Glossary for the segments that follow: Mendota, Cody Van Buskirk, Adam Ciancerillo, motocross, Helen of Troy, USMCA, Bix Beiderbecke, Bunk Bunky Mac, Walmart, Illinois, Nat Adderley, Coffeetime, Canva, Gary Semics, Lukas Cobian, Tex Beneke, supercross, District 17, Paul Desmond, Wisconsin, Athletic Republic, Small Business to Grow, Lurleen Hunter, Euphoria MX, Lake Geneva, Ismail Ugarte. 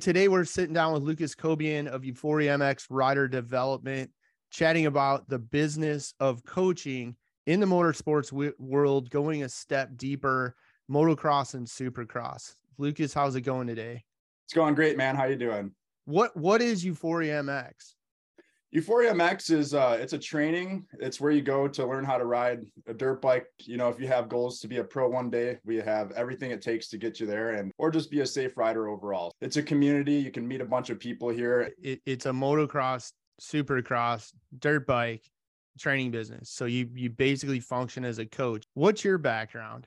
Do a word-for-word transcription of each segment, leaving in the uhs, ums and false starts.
Today, we're sitting down with Lukas Cobian of Euphoria M X Rider Development, chatting about the business of coaching in the motorsports w- world, going a step deeper, motocross and supercross. Lukas, how's it going today? It's going great, man. How you doing? What What is Euphoria M X? Euphoria M X is uh, it's a training. It's where you go to learn how to ride a dirt bike. You know, if you have goals to be a pro one day, we have everything it takes to get you there, and or just be a safe rider overall. It's a community. You can meet a bunch of people here. It, it's a motocross, supercross, dirt bike training business. So you you basically function as a coach. What's your background?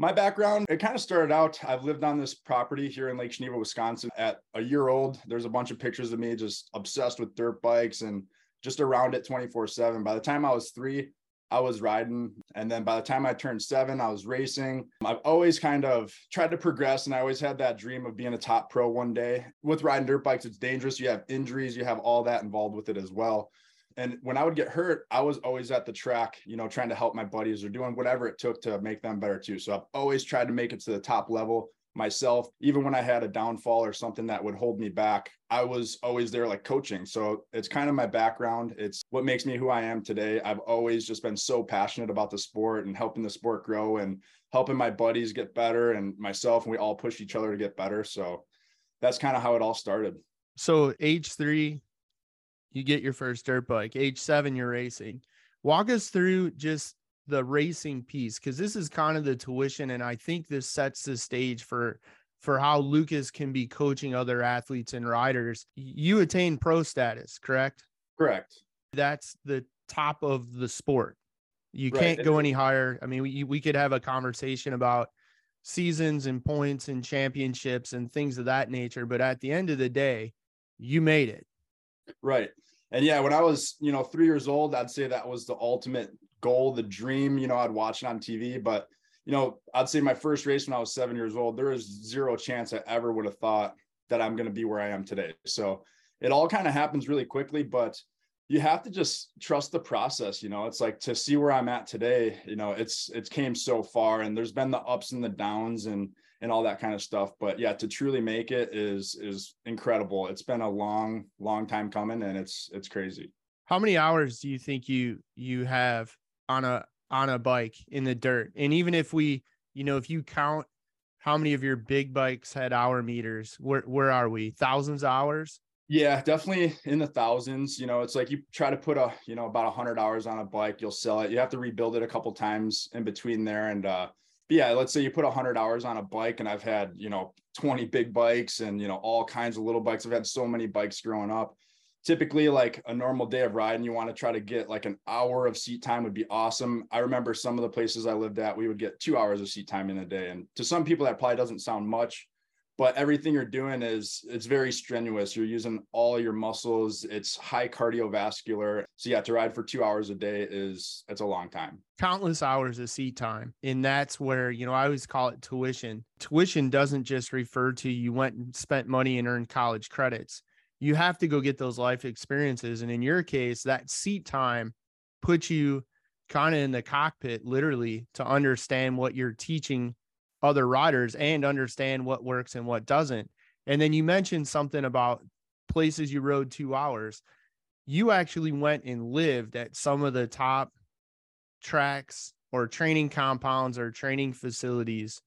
My background, it kind of started out, I've lived on this property here in Lake Geneva, Wisconsin. At a year old, there's a bunch of pictures of me just obsessed with dirt bikes and just around it twenty-four seven. By the time I was three, I was riding. And then by the time I turned seven, I was racing. I've always kind of tried to progress, and I always had that dream of being a top pro one day. With riding dirt bikes, it's dangerous. You have injuries, you have all that involved with it as well. And when I would get hurt, I was always at the track, you know, trying to help my buddies or doing whatever it took to make them better too. So I've always tried to make it to the top level myself. Even when I had a downfall or something that would hold me back, I was always there like coaching. So it's kind of my background. It's what makes me who I am today. I've always just been so passionate about the sport and helping the sport grow and helping my buddies get better and myself. And we all push each other to get better. So that's kind of how it all started. So age three, you get your first dirt bike. Age seven, you're racing. Walk us through just the racing piece, because this is kind of the tuition, and I think this sets the stage for for how Lukas can be coaching other athletes and riders. You attain pro status, correct? Correct. That's the top of the sport. You right. can't go any higher. I mean, we we could have a conversation about seasons and points and championships and things of that nature, but at the end of the day, you made it. Right. And yeah, when I was, you know, three years old, I'd say that was the ultimate goal, the dream. You know, I'd watch it on T V, but, you know, I'd say my first race when I was seven years old, there is zero chance I ever would have thought that I'm going to be where I am today. So it all kind of happens really quickly, but you have to just trust the process. You know, it's like to see where I'm at today, you know, it's, it's came so far, and there's been the ups and the downs and, and all that kind of stuff. But yeah, to truly make it is, is incredible. It's been a long, long time coming, and it's, it's crazy. How many hours do you think you, you have on a, on a bike in the dirt? And even if we, you know, if you count how many of your big bikes had hour meters, where, where are we? Thousands of hours? Yeah, definitely in the thousands. You know, it's like you try to put a, you know, about a hundred hours on a bike, you'll sell it. You have to rebuild it a couple times in between there. And, uh, yeah, let's say you put a hundred hours on a bike, and I've had, you know, twenty big bikes and, you know, all kinds of little bikes. I've had so many bikes growing up. Typically like a normal day of riding, you want to try to get like an hour of seat time would be awesome. I remember some of the places I lived at, we would get two hours of seat time in a day. And to some people that probably doesn't sound much, but everything you're doing is, it's very strenuous. You're using all your muscles. It's high cardiovascular. So yeah, to ride for two hours a day is, it's a long time. Countless hours of seat time. And that's where, you know, I always call it tuition. Tuition doesn't just refer to you went and spent money and earned college credits. You have to go get those life experiences. And in your case, that seat time puts you kind of in the cockpit, literally, to understand what you're teaching other riders and understand what works and what doesn't. And then you mentioned something about places you rode two hours. You actually went and lived at some of the top tracks or training compounds or training facilities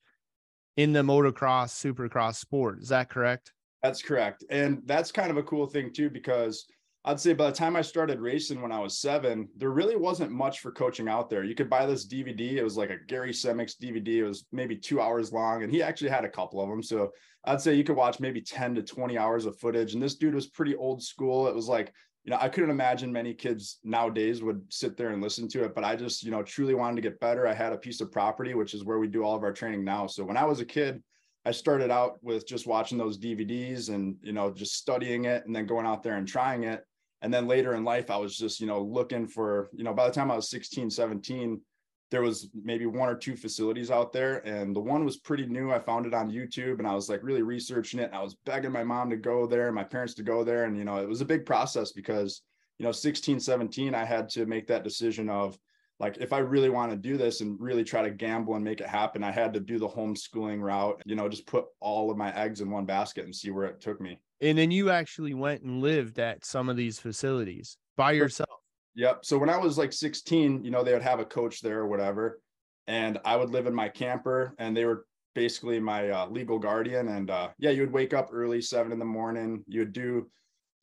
in the motocross, supercross sport. Is that correct? That's correct. And that's kind of a cool thing too, because I'd say by the time I started racing when I was seven, there really wasn't much for coaching out there. You could buy this D V D. It was like a Gary Semics D V D. It was maybe two hours long, and he actually had a couple of them. So I'd say you could watch maybe ten to twenty hours of footage. And this dude was pretty old school. It was like, you know, I couldn't imagine many kids nowadays would sit there and listen to it, but I just, you know, truly wanted to get better. I had a piece of property, which is where we do all of our training now. So when I was a kid, I started out with just watching those D V Ds and, you know, just studying it and then going out there and trying it. And then later in life, I was just, you know, looking for, you know, by the time I was sixteen, seventeen, there was maybe one or two facilities out there. And the one was pretty new. I found it on YouTube, and I was like really researching it. And I was begging my mom to go there and my parents to go there. And, you know, it was a big process because, you know, sixteen, seventeen, I had to make that decision of like if I really want to do this and really try to gamble and make it happen, I had to do the homeschooling route, you know, just put all of my eggs in one basket and see where it took me. And then you actually went and lived at some of these facilities by yourself. Yep. So when I was like sixteen, you know, they would have a coach there or whatever, and I would live in my camper, and they were basically my uh, legal guardian. And uh, yeah, you would wake up early, seven in the morning, you would do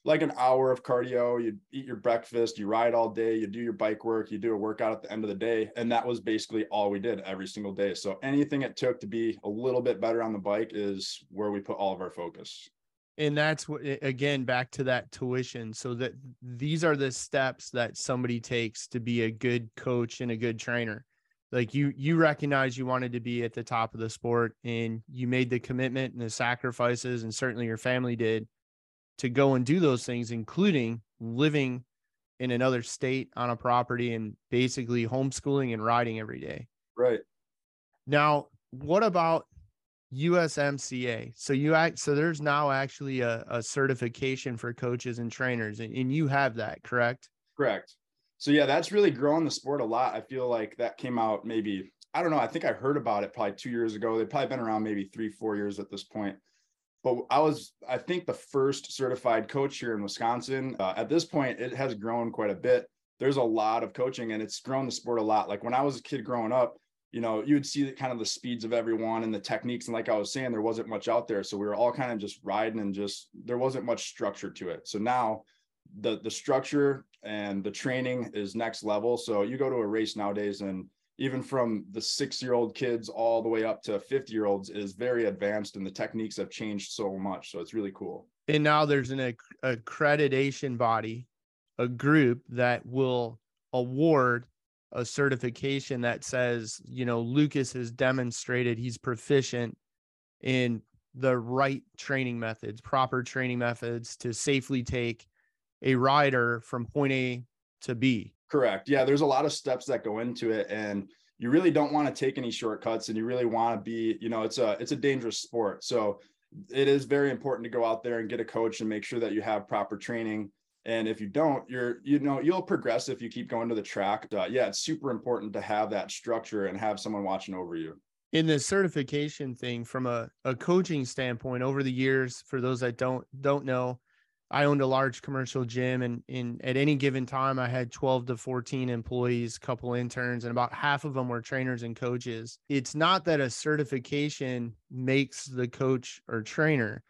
like an hour of cardio, you'd eat your breakfast, you ride all day, you do your bike work, you do a workout at the end of the day. And that was basically all we did every single day. So anything it took to be a little bit better on the bike is where we put all of our focus. And that's what, again, back to that tuition. So that these are the steps that somebody takes to be a good coach and a good trainer. Like you, you recognize you wanted to be at the top of the sport, and you made the commitment and the sacrifices, and certainly your family did, to go and do those things, including living in another state on a property and basically homeschooling and riding every day. Right. Now, what about U S M C A? So you act, so there's now actually a, a certification for coaches and trainers, and, and you have that, correct? Correct. So yeah, that's really grown the sport a lot. I feel like that came out maybe, I don't know, I think I heard about it probably two years ago. They've probably been around maybe three, four years at this point. But I was, I think, the first certified coach here in Wisconsin. Uh, at this point, it has grown quite a bit. There's a lot of coaching, and it's grown the sport a lot. Like when I was a kid growing up, you know, you'd see the, kind of the speeds of everyone and the techniques. And like I was saying, there wasn't much out there. So we were all kind of just riding, and just, there wasn't much structure to it. So now the, the structure and the training is next level. So you go to a race nowadays, and even from the six-year-old kids all the way up to fifty-year-olds is very advanced, and the techniques have changed so much. So it's really cool. And now there's an acc- accreditation body, a group that will award a certification that says, you know, Lukas has demonstrated he's proficient in the right training methods, proper training methods to safely take a rider from point A to B. Correct. Yeah. There's a lot of steps that go into it, and you really don't want to take any shortcuts, and you really want to be, you know, it's a, it's a dangerous sport. So it is very important to go out there and get a coach and make sure that you have proper training. And if you don't, you're, you know, you'll progress if you keep going to the track. Uh, yeah. It's super important to have that structure and have someone watching over you. In the certification thing, from a, a coaching standpoint, over the years, for those that don't, don't know, I owned a large commercial gym, and in at any given time, I had twelve to fourteen employees, a couple interns, and about half of them were trainers and coaches. It's not that a certification makes the coach or trainer,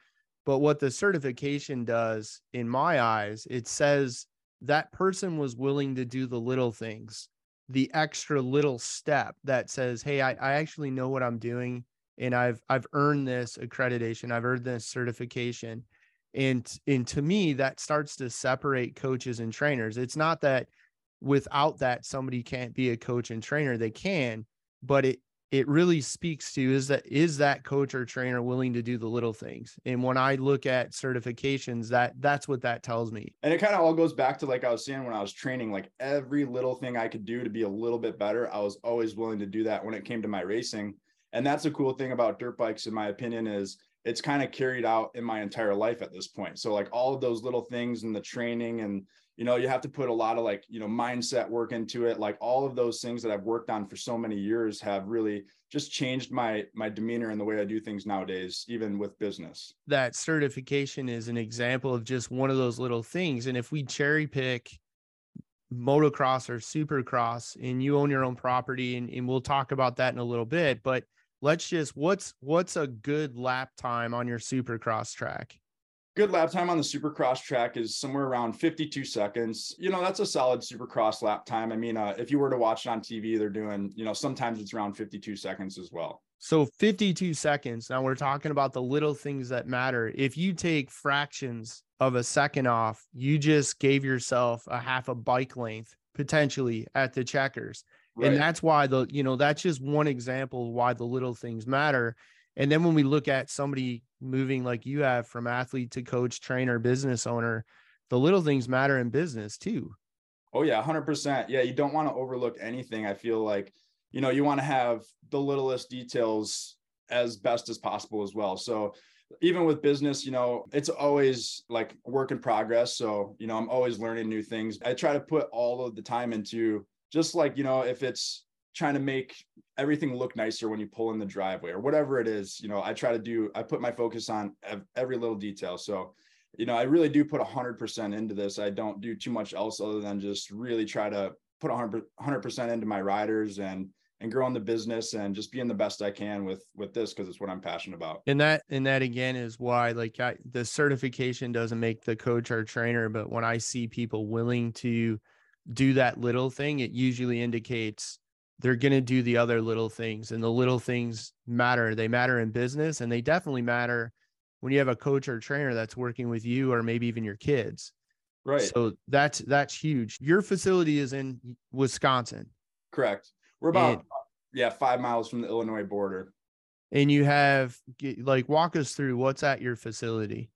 but what the certification does, in my eyes, it says that person was willing to do the little things, the extra little step that says, hey, I, I actually know what I'm doing, and I've I've earned this accreditation, I've earned this certification. And, and to me, that starts to separate coaches and trainers. It's not that without that, somebody can't be a coach and trainer. They can, but it, it really speaks to, is that, is that coach or trainer willing to do the little things? And when I look at certifications, that that's what that tells me. And it kind of all goes back to, like I was saying, when I was training, like every little thing I could do to be a little bit better, I was always willing to do that when it came to my racing. And that's a cool thing about dirt bikes, in my opinion, is it's kind of carried out in my entire life at this point. So like all of those little things and the training, and, you know, you have to put a lot of, like, you know, mindset work into it. Like all of those things that I've worked on for so many years have really just changed my, my demeanor and the way I do things nowadays, even with business. That certification is an example of just one of those little things. And if we cherry pick motocross or supercross, and you own your own property, and, and we'll talk about that in a little bit, but let's just, what's what's a good lap time on your supercross track? Good lap time on the supercross track is somewhere around fifty-two seconds. You know, that's a solid supercross lap time. I mean, uh, if you were to watch it on T V, they're doing, you know, sometimes it's around fifty-two seconds as well. So fifty-two seconds. Now we're talking about the little things that matter. If you take fractions of a second off, you just gave yourself a half a bike length potentially at the checkers. Right. And that's why the, you know, that's just one example of why the little things matter. And then when we look at somebody moving like you have from athlete to coach, trainer, business owner, the little things matter in business too. Oh yeah. A hundred percent. Yeah. You don't want to overlook anything. I feel like, you know, you want to have the littlest details as best as possible as well. So even with business, you know, it's always like work in progress. So, you know, I'm always learning new things. I try to put all of the time into just like, you know, if it's trying to make everything look nicer when you pull in the driveway or whatever it is, you know, I try to do, I put my focus on every little detail. So, you know, I really do put a hundred percent into this. I don't do too much else other than just really try to put a hundred percent into my riders and, and growing the business and just being the best I can with, with this, because it's what I'm passionate about. And that, and that again is why, like, I, the certification doesn't make the coach or trainer, but when I see people willing to do that little thing, it usually indicates they're going to do the other little things, and the little things matter. They matter in business, and they definitely matter when you have a coach or trainer that's working with you, or maybe even your kids. Right. So that's, that's huge. Your facility is in Wisconsin. Correct. We're about, and, yeah, five miles from the Illinois border. And you have, like, walk us through what's at your facility.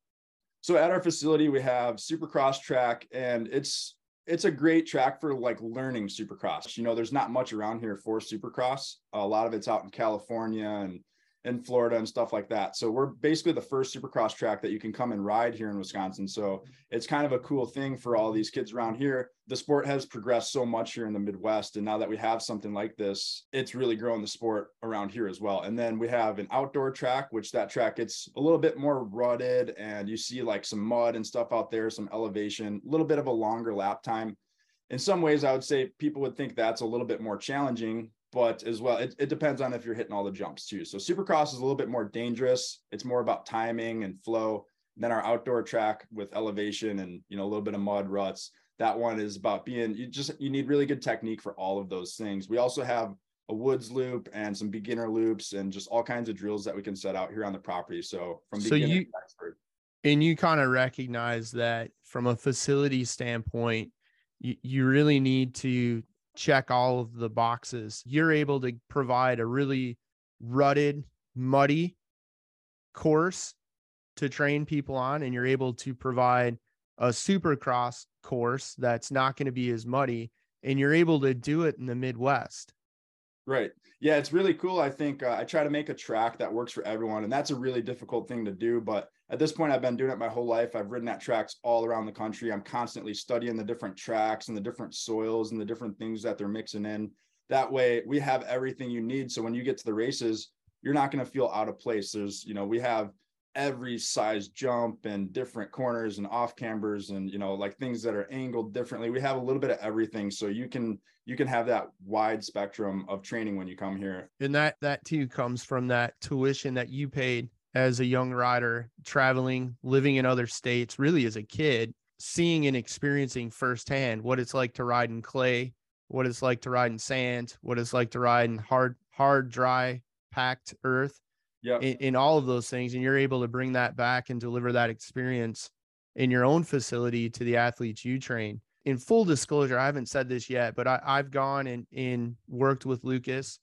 So at our facility, we have Supercross track, and it's, it's a great track for, like, learning Supercross. You know, there's not much around here for Supercross. A lot of it's out in California and in Florida and stuff like that. So we're basically the first Supercross track that you can come and ride here in Wisconsin. So it's kind of a cool thing for all these kids around here. The sport has progressed so much here in the Midwest, and now that we have something like this, it's really growing the sport around here as well. And then we have an outdoor track, which that track, it's a little bit more rutted, and you see, like, some mud and stuff out there, some elevation, a little bit of a longer lap time. In some ways, I would say people would think that's a little bit more challenging, but as well, it, it depends on if you're hitting all the jumps too. So Supercross is a little bit more dangerous. It's more about timing and flow. And then our outdoor track with elevation and, you know, a little bit of mud, ruts, that one is about being, you just, you need really good technique for all of those things. We also have a woods loop and some beginner loops and just all kinds of drills that we can set out here on the property. So from so beginner you, to expert. And you kind of recognize that from a facility standpoint, you, you really need to check all of the boxes. You're able to provide a really rutted, muddy course to train people on, and you're able to provide a Supercross course that's not going to be as muddy, and you're able to do it in the Midwest. Right. Yeah, it's really cool. I think uh, I try to make a track that works for everyone, and that's a really difficult thing to do. But at this point, I've been doing it my whole life. I've ridden at tracks all around the country. I'm constantly studying the different tracks and the different soils and the different things that they're mixing in. That way, we have everything you need. So when you get to the races, you're not going to feel out of place. There's, you know, we have every size jump and different corners and off cambers and, you know, like things that are angled differently. We have a little bit of everything. So you can, you can have that wide spectrum of training when you come here. And that, that too comes from that tuition that you paid as a young rider, traveling, living in other states, really as a kid, seeing and experiencing firsthand what it's like to ride in clay, what it's like to ride in sand, what it's like to ride in hard, hard, dry, packed earth. Yeah, in, in all of those things. And you're able to bring that back and deliver that experience in your own facility to the athletes you train. In full disclosure, I haven't said this yet, but I, I've gone and, and worked with Lukas.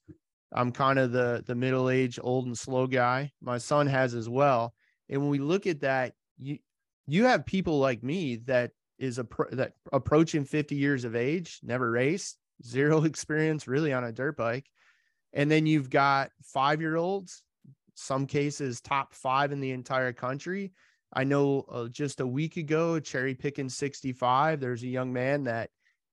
I'm kind of the, the middle-aged, old and slow guy. My son has as well. And when we look at that, you you have people like me that is a pro, that approaching fifty years of age, never raced, zero experience really on a dirt bike. And then you've got five-year-olds, some cases top five in the entire country. I know uh, just a week ago, Cherry Picking sixty-five, there's a young man that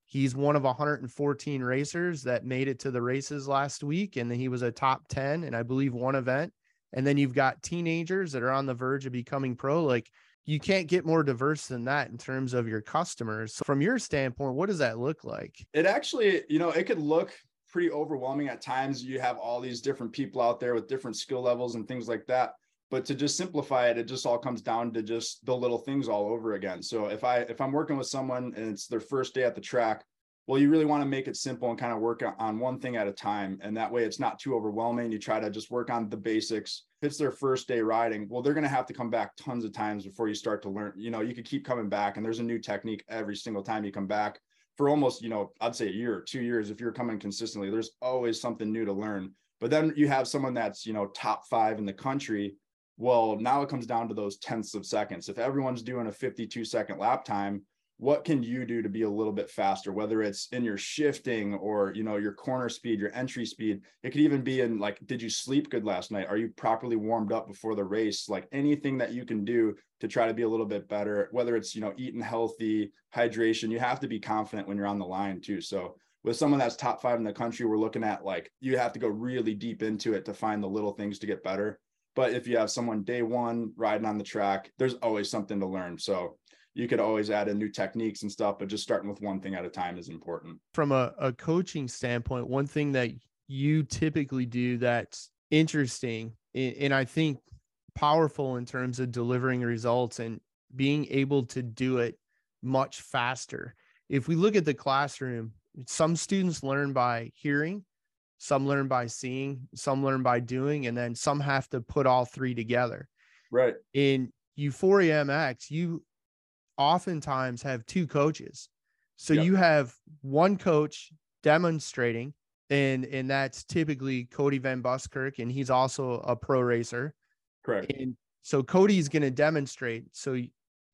he's one of one hundred fourteen racers that made it to the races last week. And then he was a top ten and I believe one event. And then you've got teenagers that are on the verge of becoming pro. Like, you can't get more diverse than that in terms of your customers. So from your standpoint, what does that look like? It actually, you know, it could look pretty overwhelming at times. You have all these different people out there with different skill levels and things like that. But to just simplify it, it just all comes down to just the little things all over again. So if I, if I'm working with someone and it's their first day at the track, well, you really want to make it simple and kind of work on one thing at a time. And that way it's not too overwhelming. You try to just work on the basics. If it's their first day riding, well, they're going to have to come back tons of times before you start to learn. You know, you could keep coming back, and there's a new technique every single time you come back for almost, you know, I'd say a year or two years. If you're coming consistently, there's always something new to learn. But then you have someone that's, you know, top five in the country. Well, now it comes down to those tenths of seconds. If everyone's doing a fifty-two second lap time, what can you do to be a little bit faster, whether it's in your shifting or, you know, your corner speed, your entry speed? It could even be in, like, did you sleep good last night? Are you properly warmed up before the race? Like, anything that you can do to try to be a little bit better, whether it's, you know, eating healthy, hydration. You have to be confident when you're on the line too. So with someone that's top five in the country, we're looking at like, you have to go really deep into it to find the little things to get better. But if you have someone day one riding on the track, there's always something to learn. So you could always add in new techniques and stuff, but just starting with one thing at a time is important. From a, a coaching standpoint, one thing that you typically do that's interesting and, and I think powerful in terms of delivering results and being able to do it much faster. If we look at the classroom, some students learn by hearing, some learn by seeing, some learn by doing, and then some have to put all three together. Right. In Euphoria M X, you oftentimes have two coaches. So yep. You have one coach demonstrating, and, and that's typically Cody Van Buskirk, and he's also a pro racer. Correct. And so Cody's going to demonstrate so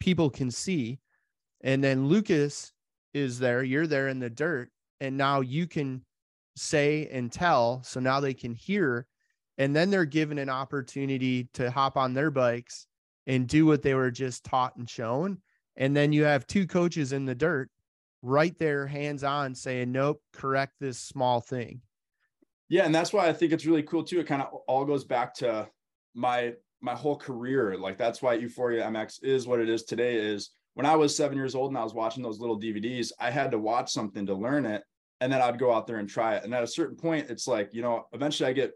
people can see. And then Lukas is there, you're there in the dirt, and now you can say and tell. So now they can hear, and then they're given an opportunity to hop on their bikes and do what they were just taught and shown. And then you have two coaches in the dirt right there, hands on, saying, nope, correct this small thing. Yeah. And that's why I think it's really cool too. It kind of all goes back to my, my whole career. Like that's why Euphoria M X is what it is today. Is when I was seven years old and I was watching those little D V Ds, I had to watch something to learn it. And then I'd go out there and try it. And at a certain point, it's like, you know, eventually I get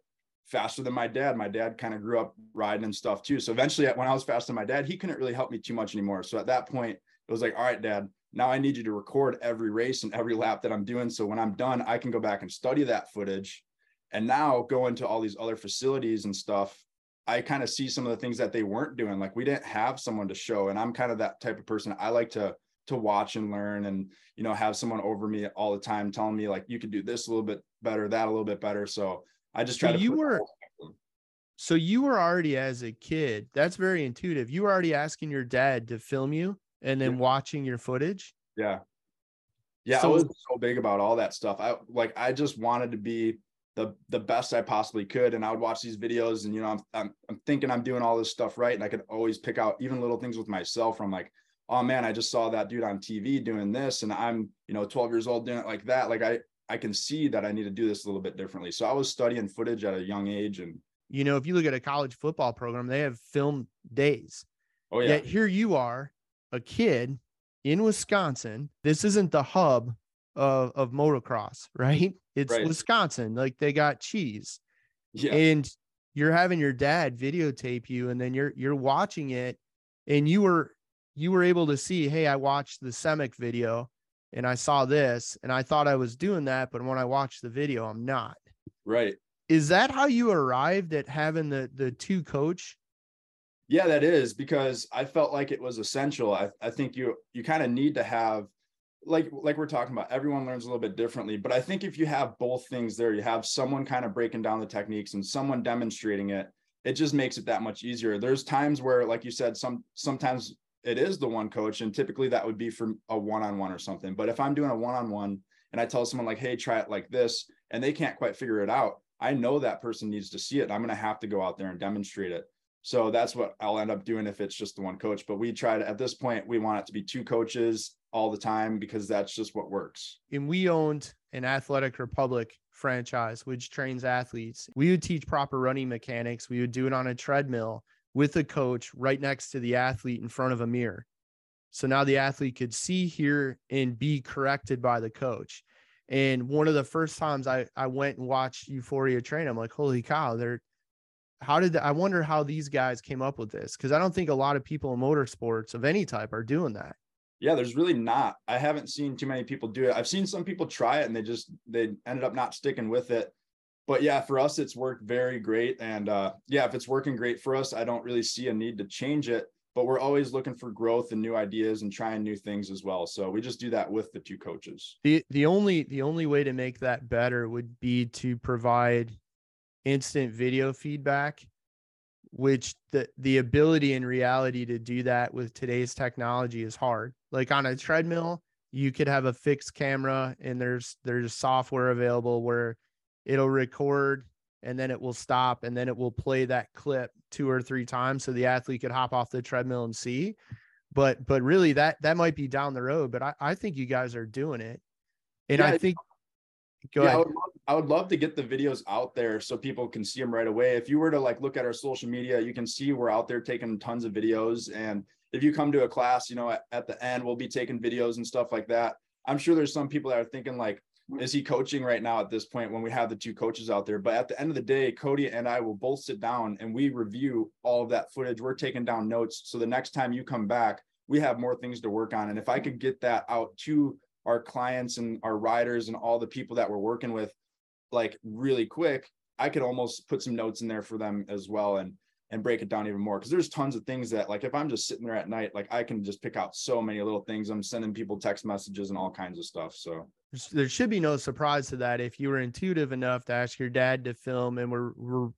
faster than my dad. My dad kind of grew up riding and stuff too. So eventually when I was faster than my dad, he couldn't really help me too much anymore. So at that point it was like, all right, Dad, now I need you to record every race and every lap that I'm doing. So when I'm done, I can go back and study that footage. And now go into all these other facilities and stuff, I kind of see some of the things that they weren't doing. Like we didn't have someone to show. And I'm kind of that type of person. I like to to watch and learn and, you know, have someone over me all the time telling me like, you could do this a little bit better, that a little bit better. So I just try so to. You were, so you were already as a kid, that's very intuitive. You were already asking your dad to film you and then yeah. watching your footage. Yeah. Yeah. So, I was so big about all that stuff. I like, I just wanted to be the, the best I possibly could. And I would watch these videos and, you know, I'm, I'm, I'm thinking I'm doing all this stuff right. And I could always pick out even little things with myself from like, oh man, I just saw that dude on T V doing this. And I'm, you know, twelve years old doing it like that. Like I, I can see that I need to do this a little bit differently. So I was studying footage at a young age. And, you know, if you look at a college football program, they have film days. Oh yeah. Yet here you are, a kid in Wisconsin. This isn't the hub of, of motocross, right? It's right. Wisconsin. Like they got cheese yeah. and you're having your dad videotape you, and then you're, you're watching it, and you were, you were able to see, hey, I watched the Semic video and I saw this and I thought I was doing that, but when I watched the video, I'm not. Right. Is that how you arrived at having the, the two coach? Yeah, that is, because I felt like it was essential. I, I think you, you kind of need to have, like, like we're talking about, everyone learns a little bit differently, but I think if you have both things there, you have someone kind of breaking down the techniques and someone demonstrating it, it just makes it that much easier. There's times where, like you said, some, sometimes it is the one coach. And typically that would be for a one-on-one or something. But if I'm doing a one-on-one and I tell someone like, hey, try it like this, and they can't quite figure it out, I know that person needs to see it. I'm going to have to go out there and demonstrate it. So that's what I'll end up doing if it's just the one coach. But we try to, at this point, we want it to be two coaches all the time because that's just what works. And we owned an Athletic Republic franchise, which trains athletes. We would teach proper running mechanics. We would do it on a treadmill with a coach right next to the athlete in front of a mirror. So now the athlete could see, hear, and be corrected by the coach. And one of the first times I, I went and watched Euphoria train, I'm like, holy cow, they're, how did, the, I wonder how these guys came up with this? Cause I don't think a lot of people in motorsports of any type are doing that. Yeah, there's really not. I haven't seen too many people do it. I've seen some people try it and they just, they ended up not sticking with it. But yeah, for us, it's worked very great. And uh, yeah, if it's working great for us, I don't really see a need to change it, but we're always looking for growth and new ideas and trying new things as well. So we just do that with the two coaches. The the only, the only way to make that better would be to provide instant video feedback, which the, the ability and reality to do that with today's technology is hard. Like on a treadmill, you could have a fixed camera and there's, there's software available where it'll record and then it will stop and then it will play that clip two or three times so the athlete could hop off the treadmill and see. But but really that that might be down the road, but I, I think you guys are doing it. And yeah, I think Go yeah, ahead. I would, love, I would love to get the videos out there so people can see them right away. If you were to like look at our social media, you can see we're out there taking tons of videos. And if you come to a class, you know, at, at the end, we'll be taking videos and stuff like that. I'm sure there's some people that are thinking like, is he coaching right now at this point when we have the two coaches out there? But at the end of the day, Cody and I will both sit down and we review all of that footage. We're taking down notes. So the next time you come back, we have more things to work on. And if I could get that out to our clients and our riders and all the people that we're working with, like really quick, I could almost put some notes in there for them as well and and break it down even more. Cause there's tons of things that like, if I'm just sitting there at night, like I can just pick out so many little things. I'm sending people text messages and all kinds of stuff. So there should be no surprise to that. If you were intuitive enough to ask your dad to film and we're, we're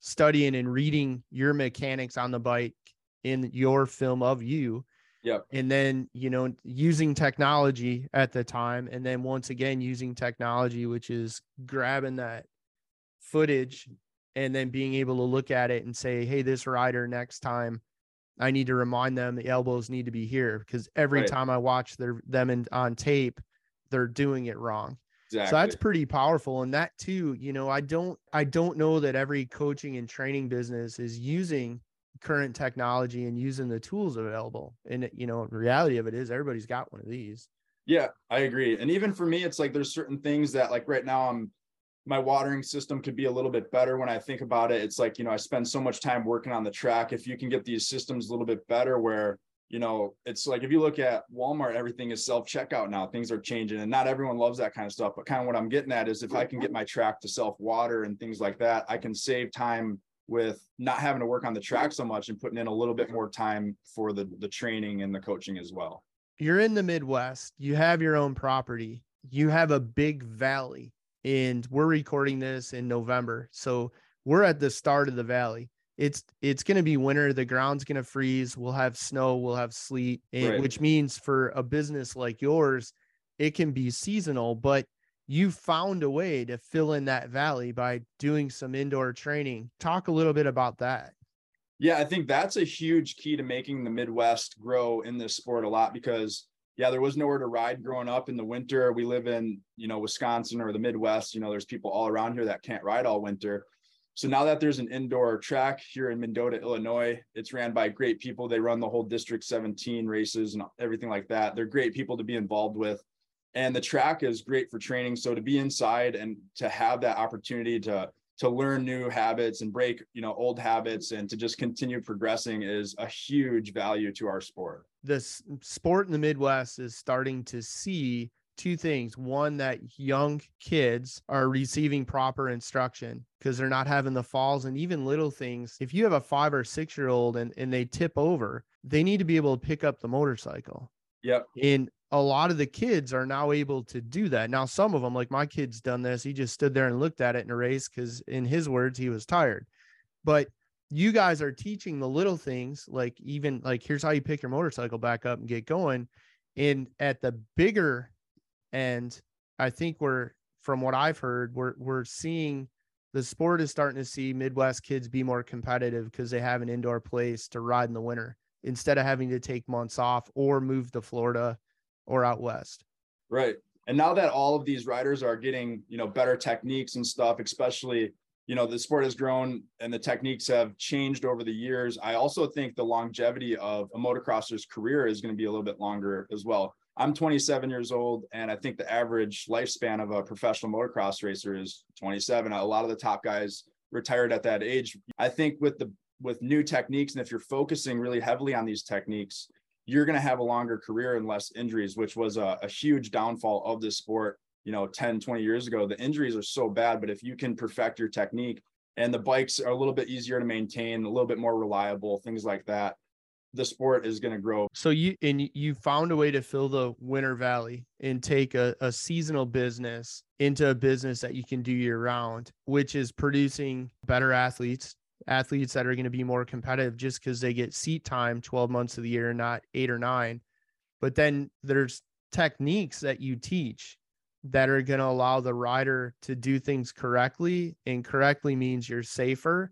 studying and reading your mechanics on the bike in your film of you. Yep. And then, you know, using technology at the time. And then once again, using technology, which is grabbing that footage and then being able to look at it and say, hey, this rider next time, I need to remind them the elbows need to be here because every right. time I watch their, them in, on tape, they're doing it wrong. Exactly. So that's pretty powerful. And that too, you know, I don't, I don't know that every coaching and training business is using current technology and using the tools available. And, you know, the reality of it is everybody's got one of these. Yeah, I agree. And even for me, it's like, there's certain things that like right now I'm, my watering system could be a little bit better. When I think about it, it's like, you know, I spend so much time working on the track. If you can get these systems a little bit better where, you know, it's like, if you look at Walmart, everything is self-checkout now, things are changing and not everyone loves that kind of stuff. But kind of what I'm getting at is if I can get my track to self-water and things like that, I can save time with not having to work on the track so much and putting in a little bit more time for the, the training and the coaching as well. You're in the Midwest, you have your own property, you have a big valley. And we're recording this in November. So we're at the start of the valley. It's, it's going to be winter. The ground's going to freeze. We'll have snow, we'll have sleet, and, right. which means for a business like yours, it can be seasonal, but you found a way to fill in that valley by doing some indoor training. Talk a little bit about that. Yeah. I think that's a huge key to making the Midwest grow in this sport a lot because yeah, there was nowhere to ride growing up in the winter. We live in, you know, Wisconsin or the Midwest, you know, there's people all around here that can't ride all winter. So now that there's an indoor track here in Mendota, Illinois, it's ran by great people. They run the whole District seventeen races and everything like that. They're great people to be involved with. And the track is great for training. So to be inside and to have that opportunity to, to learn new habits and break, you know, old habits and to just continue progressing is a huge value to our sport. The sport in the Midwest is starting to see two things. One, that young kids are receiving proper instruction because they're not having the falls and even little things. If you have a five or six year old and, and they tip over, they need to be able to pick up the motorcycle. Yep. And a lot of the kids are now able to do that. Now, some of them, like my kid's done this. He just stood there and looked at it in a race because in his words, he was tired. But you guys are teaching the little things, like even like, here's how you pick your motorcycle back up and get going. And at the bigger end, I think we're, from what I've heard, we're, we're seeing the sport is starting to see Midwest kids be more competitive because they have an indoor place to ride in the winter instead of having to take months off or move to Florida or out West. Right. And now that all of these riders are getting, you know, better techniques and stuff, especially, you know, the sport has grown and the techniques have changed over the years. I also think the longevity of a motocrosser's career is going to be a little bit longer as well. I'm twenty-seven years old, and I think the average lifespan of a professional motocross racer is twenty-seven. A lot of the top guys retired at that age. I think with the with new techniques, and if you're focusing really heavily on these techniques, you're going to have a longer career and less injuries, which was a, a huge downfall of this sport. You know, ten, twenty years ago, the injuries are so bad, but if you can perfect your technique and the bikes are a little bit easier to maintain, a little bit more reliable, things like that, the sport is going to grow. So you, and you found a way to fill the winter valley and take a, a seasonal business into a business that you can do year round, which is producing better athletes, athletes that are going to be more competitive just because they get seat time twelve months of the year, not eight or nine. But then there's techniques that you teach that are going to allow the rider to do things correctly. And correctly means you're safer,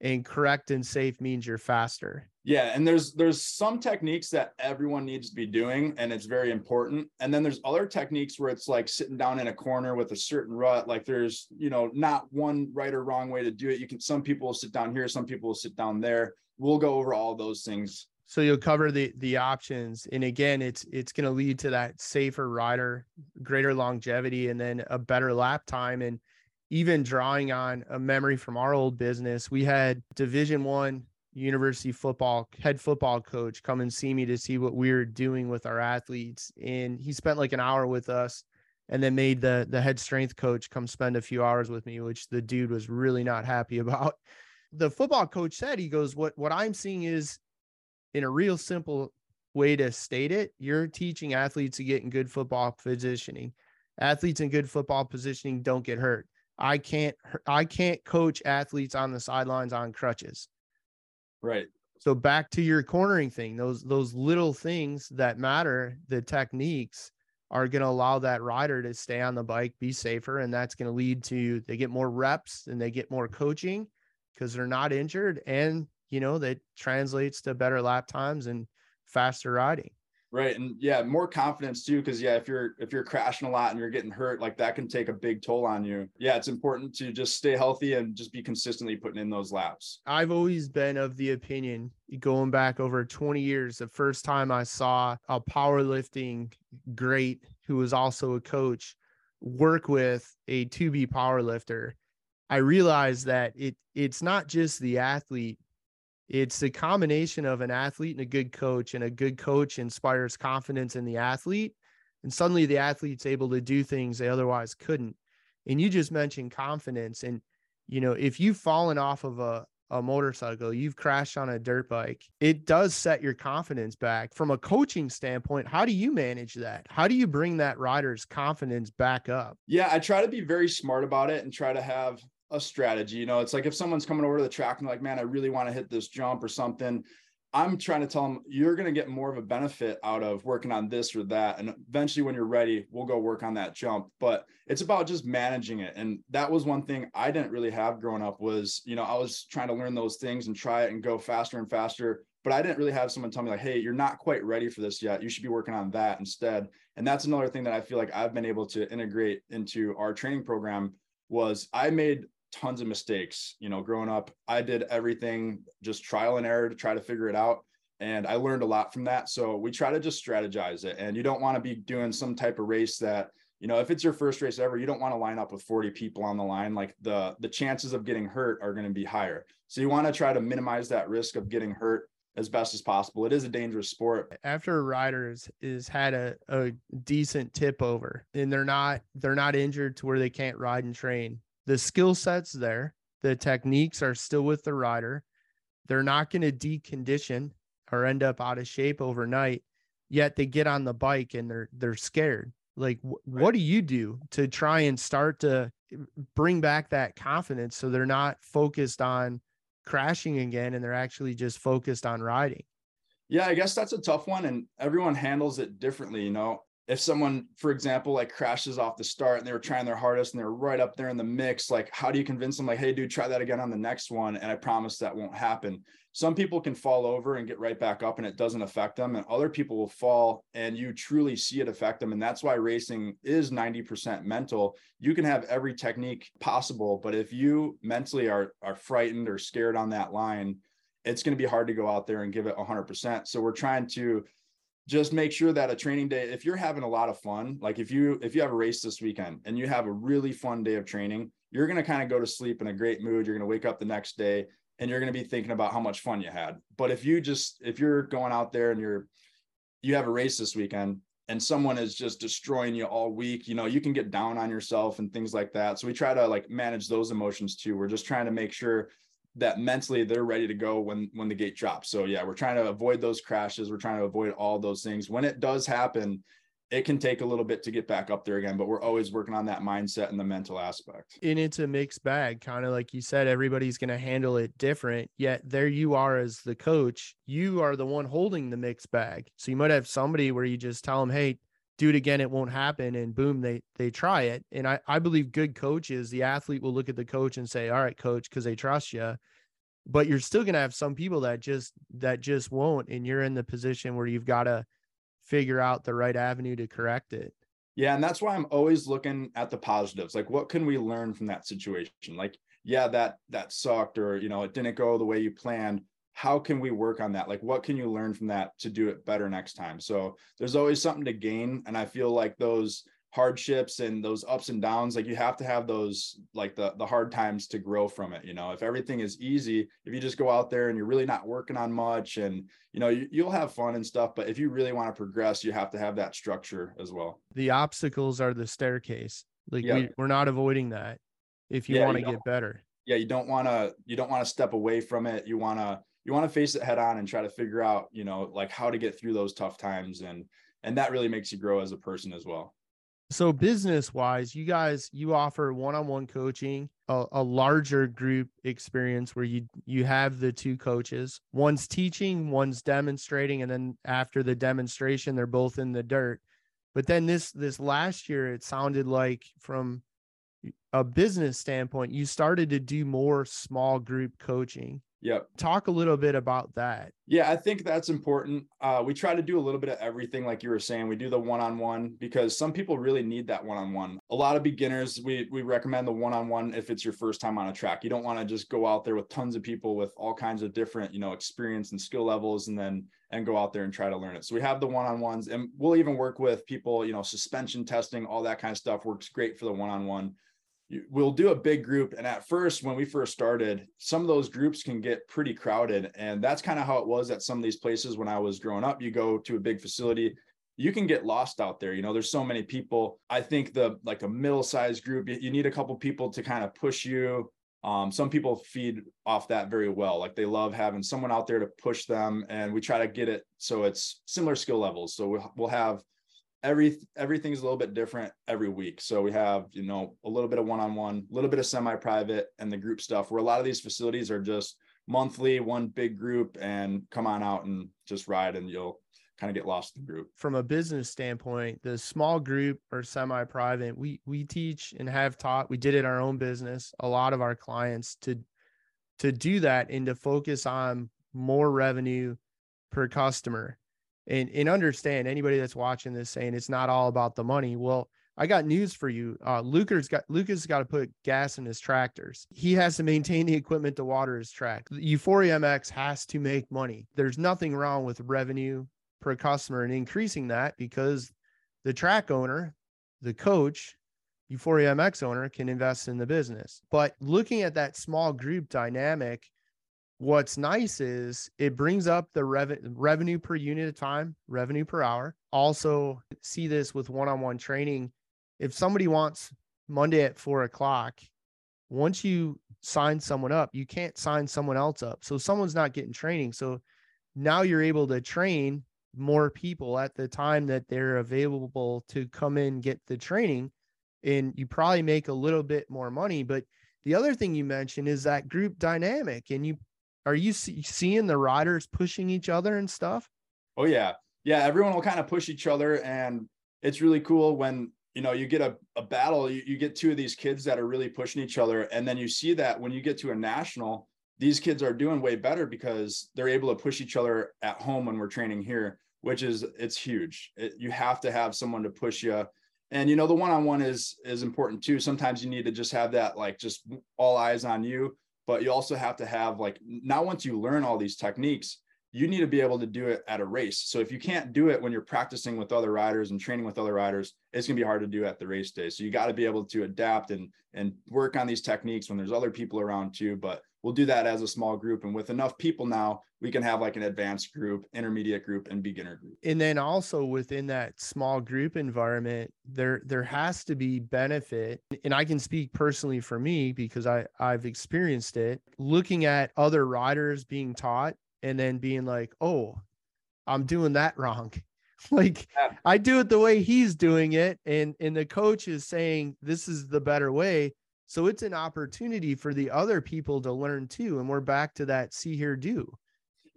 and correct and safe means you're faster. Yeah. And there's, there's some techniques that everyone needs to be doing, and it's very important. And then there's other techniques where it's like sitting down in a corner with a certain rut. Like there's, you know, not one right or wrong way to do it. You can, some people will sit down here, some people will sit down there. We'll go over all those things. So you'll cover the, the options. And again, it's, it's going to lead to that safer rider, greater longevity, and then a better lap time. And even drawing on a memory from our old business, we had Division One university football head football coach come and see me to see what we were doing with our athletes. And he spent like an hour with us, and then made the, the head strength coach come spend a few hours with me, which the dude was really not happy about. The football coach said, he goes, what, what I'm seeing is, in a real simple way to state it, you're teaching athletes to get in good football positioning. Athletes in good football positioning don't get hurt. I can't, I can't coach athletes on the sidelines on crutches. Right. So back to your cornering thing, those, those little things that matter, the techniques are going to allow that rider to stay on the bike, be safer. And that's going to lead to, they get more reps and they get more coaching because they're not injured. And, you know, that translates to better lap times and faster riding. Right. And yeah, more confidence too. Cause yeah, if you're, if you're crashing a lot and you're getting hurt, like that can take a big toll on you. Yeah. It's important to just stay healthy and just be consistently putting in those laps. I've always been of the opinion, going back over twenty years, the first time I saw a powerlifting great who was also a coach work with a two B powerlifter, I realized that it it's not just the athlete. It's a combination of an athlete and a good coach, and a good coach inspires confidence in the athlete. And suddenly the athlete's able to do things they otherwise couldn't. And you just mentioned confidence. And, you know, if you've fallen off of a, a motorcycle, you've crashed on a dirt bike, it does set your confidence back. From a coaching standpoint, how do you manage that? How do you bring that rider's confidence back up? Yeah, I try to be very smart about it and try to have a strategy. You know, it's like if someone's coming over to the track and like, man, I really want to hit this jump or something, I'm trying to tell them you're going to get more of a benefit out of working on this or that. And eventually when you're ready, we'll go work on that jump. But it's about just managing it. And that was one thing I didn't really have growing up was, you know, I was trying to learn those things and try it and go faster and faster. But I didn't really have someone tell me like, hey, you're not quite ready for this yet. You should be working on that instead. And that's another thing that I feel like I've been able to integrate into our training program was I made tons of mistakes, you know, growing up. I did everything just trial and error to try to figure it out. And I learned a lot from that. So we try to just strategize it. And you don't want to be doing some type of race that, you know, if it's your first race ever, you don't want to line up with forty people on the line. Like the, the chances of getting hurt are going to be higher. So you want to try to minimize that risk of getting hurt as best as possible. It is a dangerous sport. After a rider is, is had a, a decent tip over and they're not, they're not injured to where they can't ride and train, the skill set's there. The techniques are still with the rider. They're not going to decondition or end up out of shape overnight, yet they get on the bike and they're, they're scared. Like wh- right. What do you do to try and start to bring back that confidence so they're not focused on crashing again and they're actually just focused on riding? Yeah, I guess that's a tough one. And everyone handles it differently. You know, if someone, for example, like crashes off the start and they were trying their hardest and they're right up there in the mix, like how do you convince them like, hey, dude, try that again on the next one? And I promise that won't happen. Some people can fall over and get right back up and it doesn't affect them. And other people will fall and you truly see it affect them. And that's why racing is ninety percent mental. You can have every technique possible, but if you mentally are, are frightened or scared on that line, it's going to be hard to go out there and give it one hundred percent. So we're trying to just make sure that a training day, if you're having a lot of fun, like if you, if you have a race this weekend and you have a really fun day of training, you're going to kind of go to sleep in a great mood. You're going to wake up the next day and you're going to be thinking about how much fun you had. But if you just, if you're going out there and you're, you have a race this weekend and someone is just destroying you all week, you know, you can get down on yourself and things like that. So we try to like manage those emotions too. We're just trying to make sure that mentally they're ready to go when, when the gate drops. So yeah, we're trying to avoid those crashes. We're trying to avoid all those things. When it does happen, it can take a little bit to get back up there again, but we're always working on that mindset and the mental aspect. And it's a mixed bag, kind of like you said, everybody's going to handle it different, yet there you are as the coach, you are the one holding the mixed bag. So you might have somebody where you just tell them, hey, do it again, it won't happen. And boom, they, they try it. And I, I believe good coaches, the athlete will look at the coach and say, all right, coach, cause they trust you. but you're still going to have some people that just, that just won't. And you're in the position where you've got to figure out the right avenue to correct it. Yeah. And that's why I'm always looking at the positives. Like, what can we learn from that situation? Like, yeah, that, that sucked, or, you know, it didn't go the way you planned. How can we work on that? Like, what can you learn from that to do it better next time? So there's always something to gain. And I feel like those hardships and those ups and downs, like you have to have those, like the, the hard times to grow from it. You know, if everything is easy, if you just go out there and you're really not working on much and, you know, you, you'll have fun and stuff, but if you really want to progress, you have to have that structure as well. The obstacles are the staircase. Like yeah. we, we're not avoiding that. If you yeah, want to get better. Yeah. You don't want to, you don't want to step away from it. You want to, you want to face it head on and try to figure out, you know, like how to get through those tough times. And, and that really makes you grow as a person as well. So business wise, you guys, you offer one-on-one coaching, a, a larger group experience where you, you have the two coaches, one's teaching, one's demonstrating. And then after the demonstration, they're both in the dirt. But then this, this last year, it sounded like from a business standpoint, you started to do more small group coaching. Yep. Talk a little bit about that. Yeah, I think that's important. Uh, we try to do a little bit of everything. Like you were saying, we do the one-on-one because some people really need that one-on-one. A lot of beginners, we we recommend the one-on-one if it's your first time on a track. You don't want to just go out there with tons of people with all kinds of different, you know, experience and skill levels and then and go out there and try to learn it. So we have the one-on-ones and we'll even work with people, you know, suspension testing, all that kind of stuff works great for the one-on-one. We'll do a big group. And at first, when we first started, some of those groups can get pretty crowded. And that's kind of how it was at some of these places when I was growing up. You go to a big facility, you can get lost out there. You know, there's so many people. I think the like a middle-sized group, you need a couple people to kind of push you. Um, some people feed off that very well. Like they love having someone out there to push them. And we try to get it so it's similar skill levels. So we'll, we'll have Every everything's a little bit different every week. So we have, you know, a little bit of one-on-one, a little bit of semi-private and the group stuff where a lot of these facilities are just monthly, one big group and come on out and just ride and you'll kind of get lost in the group. From a business standpoint, the small group or semi-private, we we teach and have taught, we did it in our own business, a lot of our clients to, to do that and to focus on more revenue per customer. And, and understand anybody that's watching this saying it's not all about the money. Well, I got news for you. Uh, Lukas got Lukas got to put gas in his tractors. He has to maintain the equipment to water his track. Euphoria M X has to make money. There's nothing wrong with revenue per customer and increasing that because the track owner, the coach, Euphoria M X owner can invest in the business. But looking at that small group dynamic, what's nice is it brings up the rev- revenue per unit of time, revenue per hour. Also see this with one-on-one training. If somebody wants Monday at four o'clock, once you sign someone up, you can't sign someone else up. So someone's not getting training. So now you're able to train more people at the time that they're available to come in, get the training, and you probably make a little bit more money. But the other thing you mentioned is that group dynamic and you Are you see, seeing the riders pushing each other and stuff? Oh, yeah. Yeah. Everyone will kind of push each other. And it's really cool when, you know, you get a, a battle, you, you get two of these kids that are really pushing each other. And then you see that when you get to a national, these kids are doing way better because they're able to push each other at home when we're training here, which is, it's huge. It, you have to have someone to push you. And, you know, the one-on-one is, is important too. Sometimes you need to just have that, like just all eyes on you. But you also have to have like, now once you learn all these techniques, you need to be able to do it at a race. So if you can't do it when you're practicing with other riders and training with other riders, it's going to be hard to do at the race day. So you got to be able to adapt and, and work on these techniques when there's other people around too. But we'll do that as a small group. And with enough people now, we can have like an advanced group, intermediate group, and beginner group. And then also within that small group environment, there, there has to be benefit. And I can speak personally for me because I, I've experienced it. Looking at other riders being taught and then being like, oh, I'm doing that wrong. Like yeah. I do it the way he's doing it. And, and the coach is saying, this is the better way. So it's an opportunity for the other people to learn too. And we're back to that see, hear, do.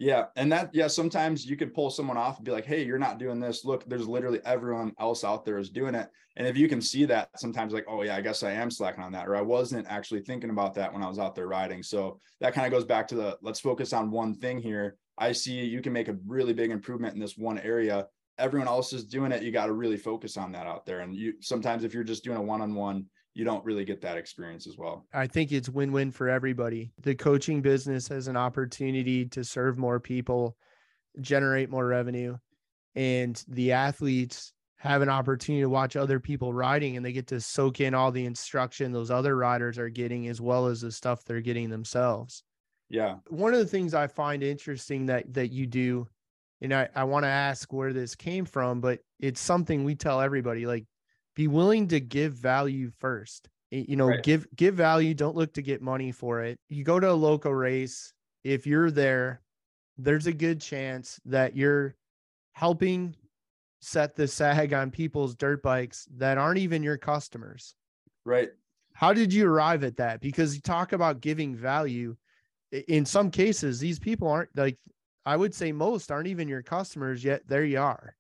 Yeah. And that, yeah, sometimes you could pull someone off and be like, hey, you're not doing this. Look, there's literally everyone else out there is doing it. And if you can see that, sometimes like, oh yeah, I guess I am slacking on that, or I wasn't actually thinking about that when I was out there riding. So that kind of goes back to the, let's focus on one thing here. I see you can make a really big improvement in this one area. Everyone else is doing it. You got to really focus on that out there. And you, sometimes if you're just doing a one-on-one, you don't really get that experience as well. I think it's win-win for everybody. The coaching business has an opportunity to serve more people, generate more revenue, and the athletes have an opportunity to watch other people riding, and they get to soak in all the instruction those other riders are getting, as well as the stuff they're getting themselves. Yeah. One of the things I find interesting that, that you do, and I, I want to ask where this came from, but it's something we tell everybody, like, be willing to give value first, you know, right. give, give value. Don't look to get money for it. You go to a local race. If you're there, there's a good chance that you're helping set the sag on people's dirt bikes that aren't even your customers. Right. How did you arrive at that? Because you talk about giving value. In some cases, these people aren't, like, I would say most aren't even your customers, yet there you are.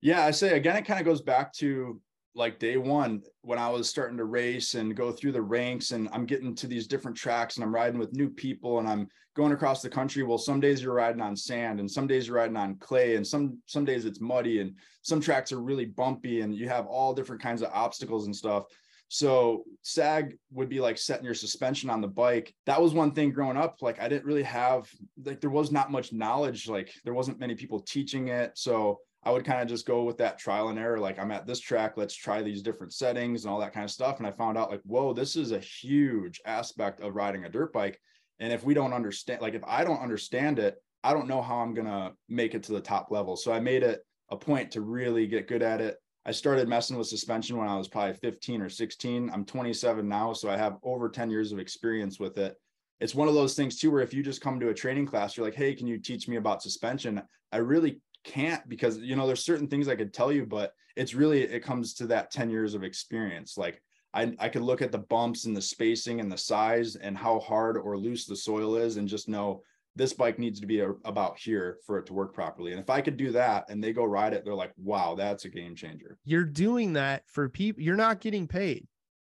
Yeah. I say, again, it kind of goes back to, like, day one, when I was starting to race and go through the ranks, and I'm getting to these different tracks and I'm riding with new people and I'm going across the country. Well, some days you're riding on sand, and some days you're riding on clay, and some, some days it's muddy, and some tracks are really bumpy, and you have all different kinds of obstacles and stuff. So sag would be like setting your suspension on the bike. That was one thing growing up. Like, I didn't really have, like, there was not much knowledge. Like, there wasn't many people teaching it. So I would kind of just go with that trial and error. Like, I'm at this track, let's try these different settings and all that kind of stuff. And I found out, like, whoa, this is a huge aspect of riding a dirt bike. And if we don't understand, like, if I don't understand it, I don't know how I'm going to make it to the top level. So I made it a point to really get good at it. I started messing with suspension when I was probably fifteen or sixteen. I'm twenty-seven now, so I have over ten years of experience with it. It's one of those things too, where if you just come to a training class, you're like, hey, can you teach me about suspension? I really can't, because, you know, there's certain things I could tell you, but it's really, it comes to that ten years of experience. Like, I, I could look at the bumps and the spacing and the size and how hard or loose the soil is, and just know this bike needs to be a, about here for it to work properly. And if I could do that and they go ride it, they're like, wow, that's a game changer. You're doing that for people. You're not getting paid.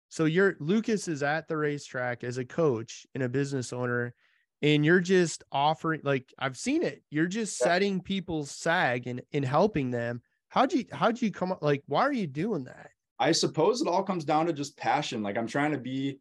So you're, Lukas is at the racetrack as a coach and a business owner, and you're just offering, like, I've seen it. You're just setting people's sag and, and helping them. How'd you, how'd you come up? Like, why are you doing that? I suppose it all comes down to just passion. Like, I'm trying to be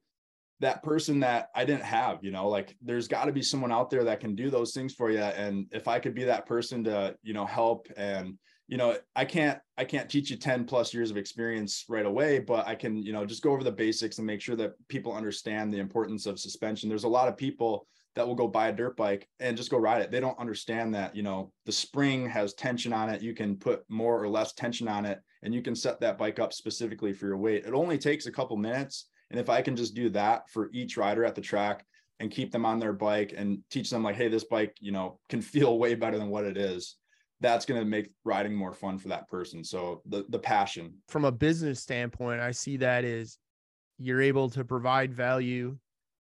that person that I didn't have, you know, like, there's gotta be someone out there that can do those things for you. And if I could be that person to, you know, help, and, you know, I can't, I can't teach you ten plus years of experience right away, but I can, you know, just go over the basics and make sure that people understand the importance of suspension. There's a lot of people that will go buy a dirt bike and just go ride it. They don't understand that, you know, the spring has tension on it. You can put more or less tension on it, and you can set that bike up specifically for your weight. It only takes a couple minutes. And if I can just do that for each rider at the track and keep them on their bike and teach them, like, hey, this bike, you know, can feel way better than what it is, that's going to make riding more fun for that person. So the, the passion. From a business standpoint, I see that as you're able to provide value.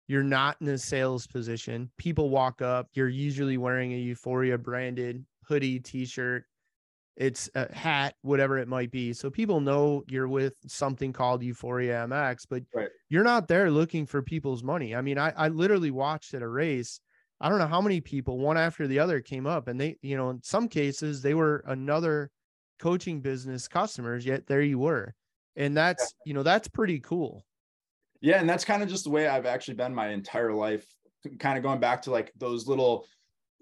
You're not in a sales position. People walk up. You're usually wearing a Euphoria branded hoodie, t-shirt, it's a hat, whatever it might be. So people know you're with something called Euphoria M X, but right. You're not there looking for people's money. I mean, I, I literally watched at a race. I don't know how many people, one after the other, came up, and they, you know, in some cases they were another coaching business customers, yet there you were. And that's, yeah. you know, that's pretty cool. Yeah. And that's kind of just the way I've actually been my entire life, kind of going back to, like, those little,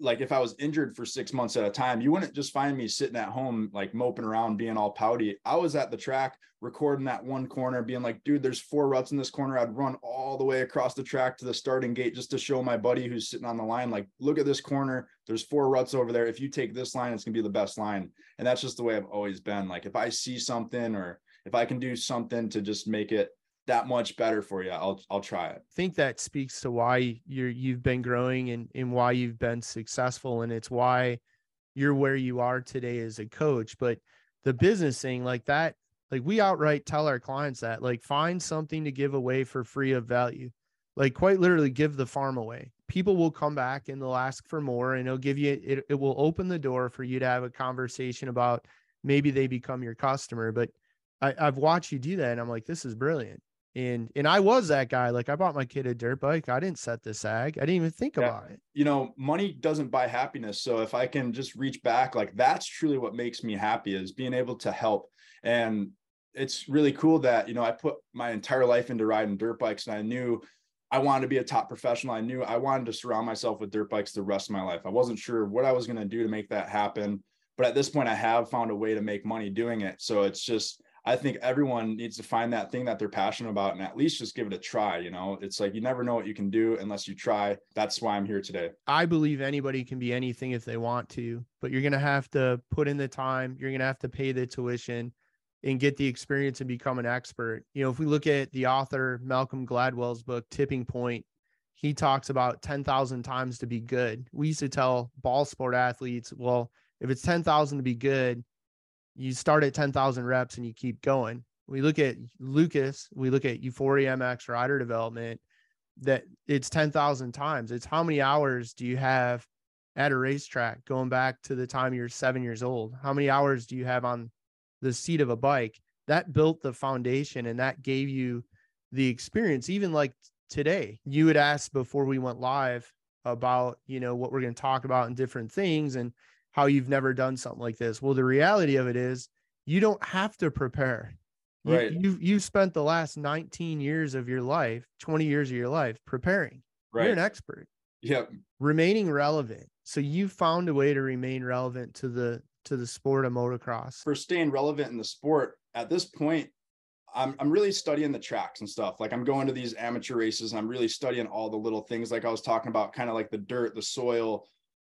like, if I was injured for six months at a time, you wouldn't just find me sitting at home, like, moping around, being all pouty. I was at the track recording that one corner, being like, dude, there's four ruts in this corner. I'd run all the way across the track to the starting gate just to show my buddy who's sitting on the line, like, look at this corner. There's four ruts over there. If you take this line, it's gonna be the best line. And that's just the way I've always been. Like, if I see something, or if I can do something to just make it that much better for you, I'll, I'll try it. I think that speaks to why you're, you've been growing and, and why you've been successful. And it's why you're where you are today as a coach. But the business thing, like that, like, we outright tell our clients that, like, find something to give away for free of value, like, quite literally give the farm away. people will come back and they'll ask for more, and it'll give you, it, it will open the door for you to have a conversation about maybe they become your customer. But I, I've watched you do that, and I'm like, this is brilliant. And, and I was that guy. Like, I bought my kid a dirt bike. I didn't set the sag. I didn't even think yeah. about it. You know, money doesn't buy happiness. So if I can just reach back, like, that's truly what makes me happy, is being able to help. And it's really cool that, you know, I put my entire life into riding dirt bikes, and I knew I wanted to be a top professional. I knew I wanted to surround myself with dirt bikes the rest of my life. I wasn't sure what I was going to do to make that happen, but at this point I have found a way to make money doing it. So it's just, I think everyone needs to find that thing that they're passionate about and at least just give it a try. You know, it's like, you never know what you can do unless you try. That's why I'm here today. I believe anybody can be anything if they want to, but you're going to have to put in the time. You're going to have to pay the tuition and get the experience and become an expert. You know, if we look at the author Malcolm Gladwell's book, Tipping Point, he talks about ten thousand times to be good. We used to tell ball sport athletes, well, if it's ten thousand to be good, you start at ten thousand reps and you keep going. We look at Lukas, we look at Euphoria M X rider development, that it's ten thousand times. It's how many hours do you have at a racetrack going back to the time you're seven years old? How many hours do you have on the seat of a bike? That built the foundation and that gave you the experience. Even like today, you had asked before we went live about, you know, what we're going to talk about and different things, and how you've never done something like this. Well, the reality of it is you don't have to prepare. You, right. you, you've spent the last nineteen years of your life, twenty years of your life preparing. Right. You're an expert. Yep. Remaining relevant. So you found a way to remain relevant to the, to the sport of motocross. For staying relevant in the sport at this point, I'm, I'm really studying the tracks and stuff. Like, I'm going to these amateur races and I'm really studying all the little things. Like I was talking about, kind of like the dirt, the soil,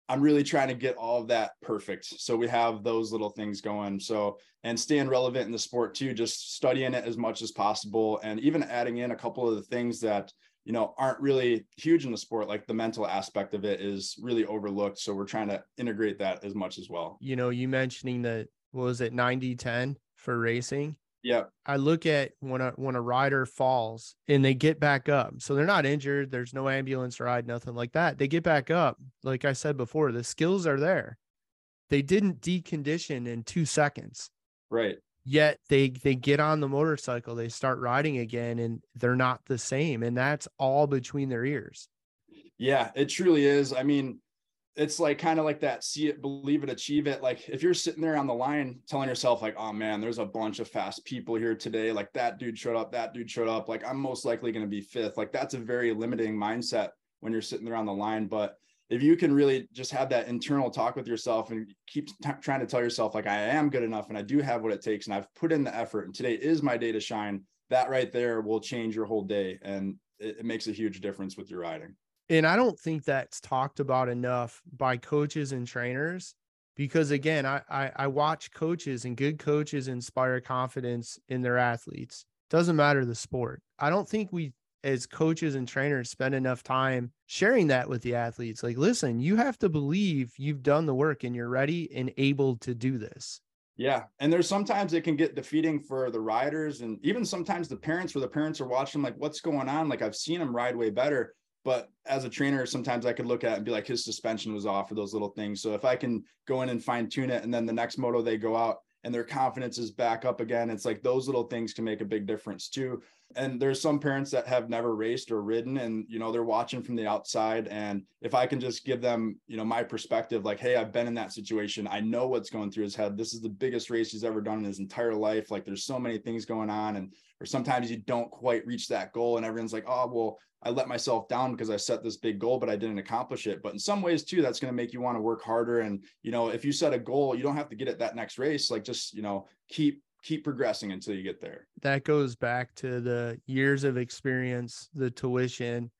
I'm really trying to get all of that perfect. So we have those little things going. So, and staying relevant in the sport too, just studying it as much as possible. And even adding in a couple of the things that, you know, aren't really huge in the sport, like the mental aspect of it is really overlooked. So we're trying to integrate that as much as well. You know, you mentioning that, what was it, ninety ten for racing? Yeah. I look at when a, when a rider falls and they get back up, so they're not injured, there's no ambulance ride, nothing like that. They get back up. Like I said before, the skills are there. They didn't decondition in two seconds. Right. Yet they, they get on the motorcycle, they start riding again, and they're not the same. And that's all between their ears. Yeah, it truly is. I mean, it's like kind of like that, see it, believe it, achieve it. Like if you're sitting there on the line telling yourself like, oh man, there's a bunch of fast people here today. Like that dude showed up, that dude showed up. Like I'm most likely going to be fifth. Like that's a very limiting mindset when you're sitting there on the line. But if you can really just have that internal talk with yourself and keep t- trying to tell yourself like, I am good enough and I do have what it takes and I've put in the effort and today is my day to shine, that right there will change your whole day. And it, it makes a huge difference with your riding. And I don't think that's talked about enough by coaches and trainers, because again, I, I, I watch coaches, and good coaches inspire confidence in their athletes. Doesn't matter the sport. I don't think we as coaches and trainers spend enough time sharing that with the athletes. Like, listen, you have to believe you've done the work and you're ready and able to do this. Yeah. And there's sometimes it can get defeating for the riders, and even sometimes the parents, where the parents are watching like, what's going on? Like I've seen them ride way better. But as a trainer, sometimes I could look at it and be like, his suspension was off, or those little things. So if I can go in and fine tune it, and then the next moto they go out and their confidence is back up again, it's like those little things can make a big difference too. And there's some parents that have never raced or ridden, and, you know, they're watching from the outside. And if I can just give them, you know, my perspective, like, hey, I've been in that situation. I know what's going through his head. This is the biggest race he's ever done in his entire life. Like there's so many things going on. And or sometimes you don't quite reach that goal and everyone's like, oh, well, I let myself down because I set this big goal, but I didn't accomplish it. But in some ways too, that's going to make you want to work harder. And, you know, if you set a goal, you don't have to get it that next race. Like just, you know, keep, keep progressing until you get there. That goes back to the years of experience, the tuition,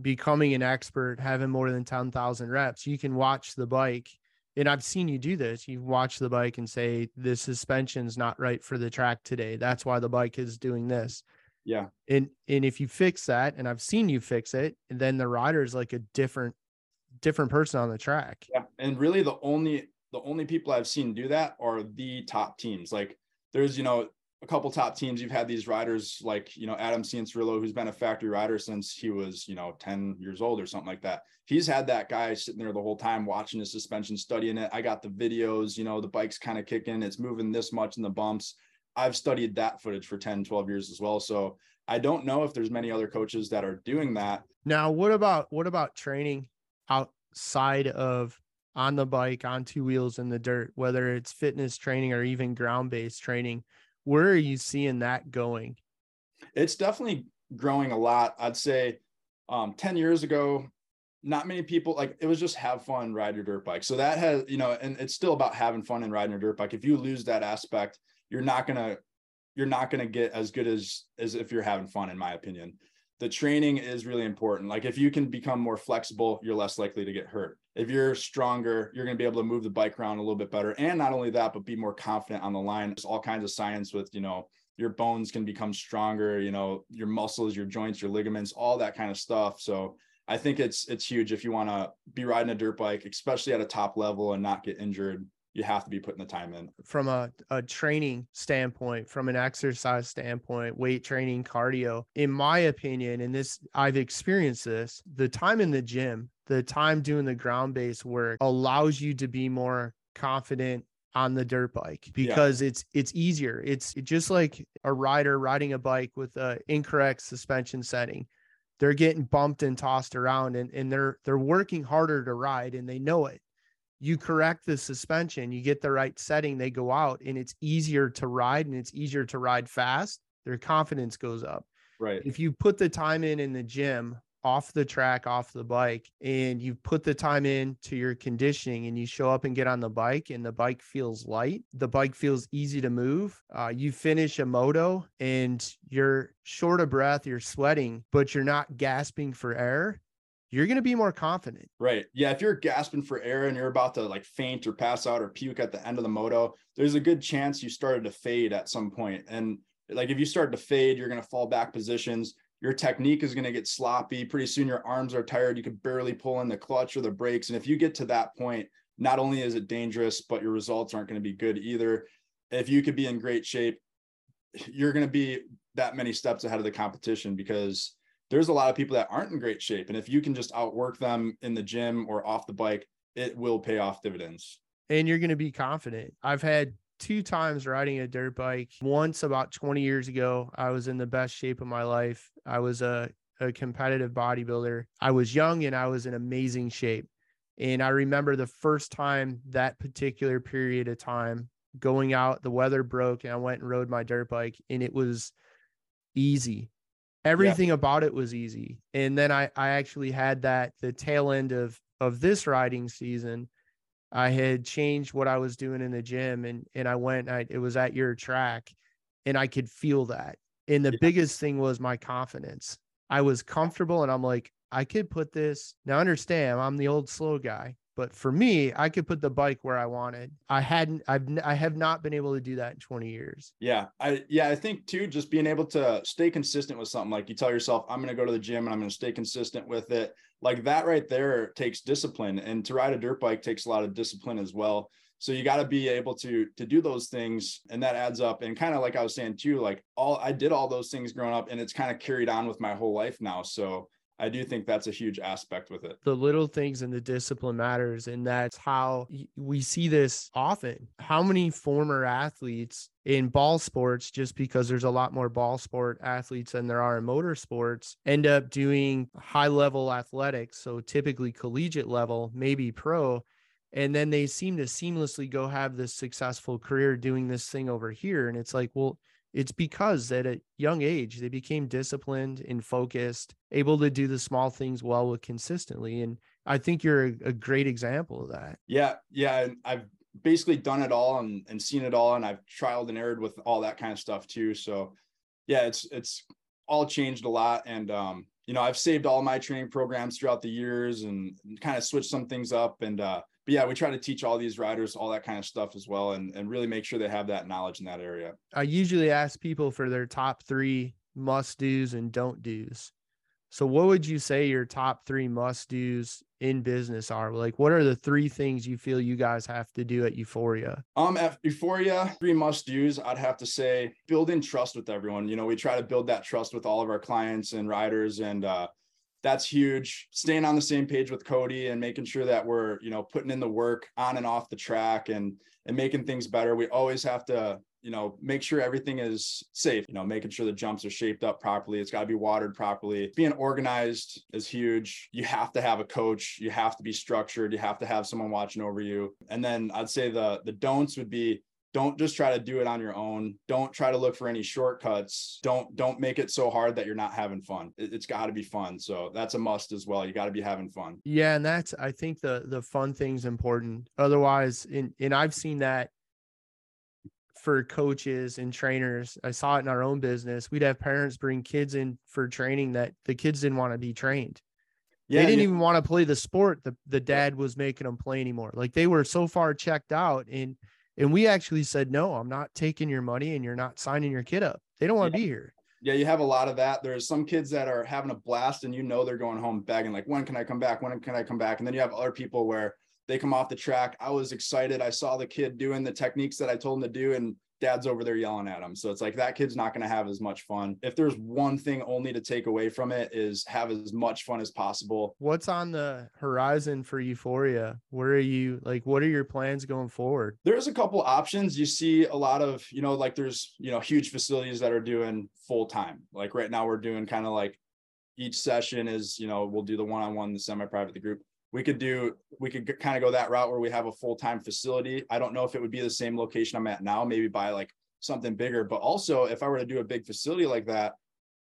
becoming an expert, having more than ten thousand reps. You can watch the bike. And I've seen you do this. You watch the bike and say, the suspension's not right for the track today. That's why the bike is doing this. Yeah. And, and if you fix that, and I've seen you fix it, and then the rider is like a different, different person on the track. Yeah. And really the only, the only people I've seen do that are the top teams. Like there's, you know, a couple top teams, you've had these riders like, you know, Adam Ciancerillo, who's been a factory rider since he was, you know, ten years old or something like that. He's had that guy sitting there the whole time watching his suspension, studying it. I got the videos, you know, the bike's kind of kicking, it's moving this much in the bumps. I've studied that footage for ten, twelve years as well. So I don't know if there's many other coaches that are doing that. Now, what about, what about training outside of on the bike, on two wheels in the dirt, whether it's fitness training or even ground-based training? Where are you seeing that going? It's definitely growing a lot. I'd say um, ten years ago, not many people, like, it was just have fun, ride your dirt bike. So that has, you know, and it's still about having fun and riding your dirt bike. If you lose that aspect, you're not going to, you're not going to get as good as, as if you're having fun, in my opinion. The training is really important. Like, if you can become more flexible, you're less likely to get hurt. If you're stronger, you're going to be able to move the bike around a little bit better. And not only that, but be more confident on the line. There's all kinds of science with, you know, your bones can become stronger, you know, your muscles, your joints, your ligaments, all that kind of stuff. So I think it's, it's huge. If you want to be riding a dirt bike, especially at a top level, and not get injured, you have to be putting the time in. From a, a training standpoint, from an exercise standpoint, weight training, cardio, in my opinion, and this, I've experienced this, the time in the gym, the time doing the ground-based work allows you to be more confident on the dirt bike, because yeah. it's, it's easier. It's just like a rider riding a bike with an incorrect suspension setting. They're getting bumped and tossed around, and, and they're, they're working harder to ride, and they know it. You correct the suspension, you get the right setting, they go out, and it's easier to ride, and it's easier to ride fast. Their confidence goes up. Right. If you put the time in in the gym, off the track, off the bike, and you put the time in to your conditioning, and you show up and get on the bike, and the bike feels light, the bike feels easy to move. Uh, you finish a moto and you're short of breath, you're sweating, but you're not gasping for air. You're going to be more confident. Right. Yeah. If you're gasping for air and you're about to like faint or pass out or puke at the end of the moto, there's a good chance you started to fade at some point. And like, if you start to fade, you're going to fall back positions. Your technique is going to get sloppy. Pretty soon your arms are tired. You could barely pull in the clutch or the brakes. And if you get to that point, not only is it dangerous, but your results aren't going to be good either. If you could be in great shape, you're going to be that many steps ahead of the competition, because there's a lot of people that aren't in great shape. And if you can just outwork them in the gym or off the bike, it will pay off dividends. And you're going to be confident. I've had two times riding a dirt bike. Once about twenty years ago, I was in the best shape of my life. I was a, a competitive bodybuilder. I was young and I was in amazing shape. And I remember the first time, that particular period of time, going out, the weather broke, and I went and rode my dirt bike, and it was easy. Everything yeah. about it was easy. And then I, I actually had that the tail end of, of this riding season, I had changed what I was doing in the gym, and, and I went, and I, it was at your track, and I could feel that. And the yeah. biggest thing was my confidence. I was comfortable, and I'm like, I could put this now. Understand, I'm the old slow guy, but for me, I could put the bike where I wanted. I hadn't, I've, I have not been able to do that in twenty years. Yeah. I, yeah, I think too, just being able to stay consistent with something. Like, you tell yourself, I'm going to go to the gym and I'm going to stay consistent with it. Like, that right there takes discipline, and to ride a dirt bike takes a lot of discipline as well. So you got to be able to, to do those things, and that adds up. And kind of like I was saying too, like all, I did all those things growing up, and it's kind of carried on with my whole life now. So I do think that's a huge aspect with it. The little things and the discipline matters. And that's how we see this often. How many former athletes in ball sports, just because there's a lot more ball sport athletes than there are in motor sports, end up doing high level athletics. So typically collegiate level, maybe pro. And then they seem to seamlessly go have this successful career doing this thing over here. And it's like, well, it's because at a young age, they became disciplined and focused, able to do the small things well with consistently. And I think you're a, a great example of that. Yeah. Yeah. And I've basically done it all and, and seen it all. And I've trialed and erred with all that kind of stuff too. So yeah, it's, it's all changed a lot. And, um, you know, I've saved all my training programs throughout the years and kind of switched some things up. And, uh, But yeah, we try to teach all these riders all that kind of stuff as well, and, and really make sure they have that knowledge in that area. I usually ask people for their top three must-dos and don't-dos. So what would you say your top three must-dos in business are? Like, what are the three things you feel you guys have to do at Euphoria? Um, at Euphoria, three must-dos, I'd have to say build in trust with everyone. You know, we try to build that trust with all of our clients and riders, and uh, that's huge. Staying on the same page with Cody and making sure that we're, you know, putting in the work on and off the track and and making things better. We always have to, you know, make sure everything is safe, you know, making sure the jumps are shaped up properly. It's got to be watered properly. Being organized is huge. You have to have a coach. You have to be structured. You have to have someone watching over you. And then I'd say the the don'ts would be, don't just try to do it on your own. Don't try to look for any shortcuts. Don't don't make it so hard that you're not having fun. It's got to be fun. So that's a must as well. You got to be having fun. Yeah, and that's, I think the the fun thing's important. Otherwise, and and I've seen that for coaches and trainers. I saw it in our own business. We'd have parents bring kids in for training that the kids didn't want to be trained. Yeah, they didn't yeah. even want to play the sport. The the dad was making them play anymore. Like, they were so far checked out. And And we actually said, no, I'm not taking your money and you're not signing your kid up. They don't want to yeah. be here. Yeah, you have a lot of that. There's some kids that are having a blast and you know they're going home begging, like, when can I come back? When can I come back? And then you have other people where they come off the track. I was excited. I saw the kid doing the techniques that I told him to do, and dad's over there yelling at him. So it's like, that kid's not going to have as much fun. If there's one thing only to take away from it, is have as much fun as possible. What's on the horizon for Euphoria? Where are you? Like, what are your plans going forward? There's a couple options. You see a lot of, you know, like there's, you know, huge facilities that are doing full time. Like right now we're doing kind of like each session is, you know, we'll do the one-on-one, the semi-private, the group. We could do, we could kind of go that route where we have a full-time facility. I don't know if it would be the same location I'm at now, maybe buy like something bigger, but also if I were to do a big facility like that,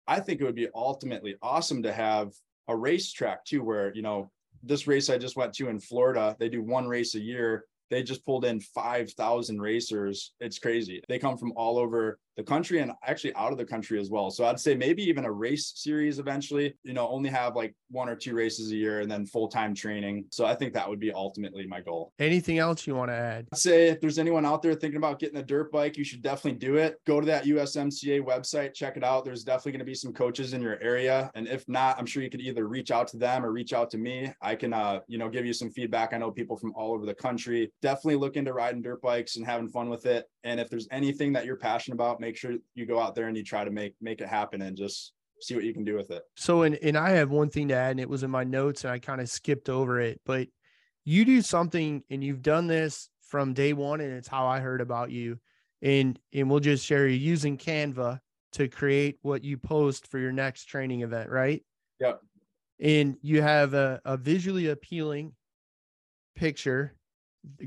I think it would be ultimately awesome to have a racetrack too, where, you know, this race I just went to in Florida, they do one race a year. They just pulled in five thousand racers. It's crazy. They come from all over the country and actually out of the country as well. So I'd say maybe even a race series eventually, you know, only have like one or two races a year and then full-time training. So I think that would be ultimately my goal. Anything else you want to add? I'd say if there's anyone out there thinking about getting a dirt bike, you should definitely do it. Go to that U S M C A website, check it out. There's definitely going to be some coaches in your area. And if not, I'm sure you could either reach out to them or reach out to me. I can, uh, you know, give you some feedback. I know people from all over the country. Definitely look into riding dirt bikes and having fun with it. And if there's anything that you're passionate about, make sure you go out there and you try to make, make it happen and just see what you can do with it. So, and, and I have one thing to add, and it was in my notes and I kind of skipped over it, but you do something and you've done this from day one. And it's how I heard about you, and, and we'll just share you using Canva to create what you post for your next training event. Right. Yep. And you have a, a visually appealing picture,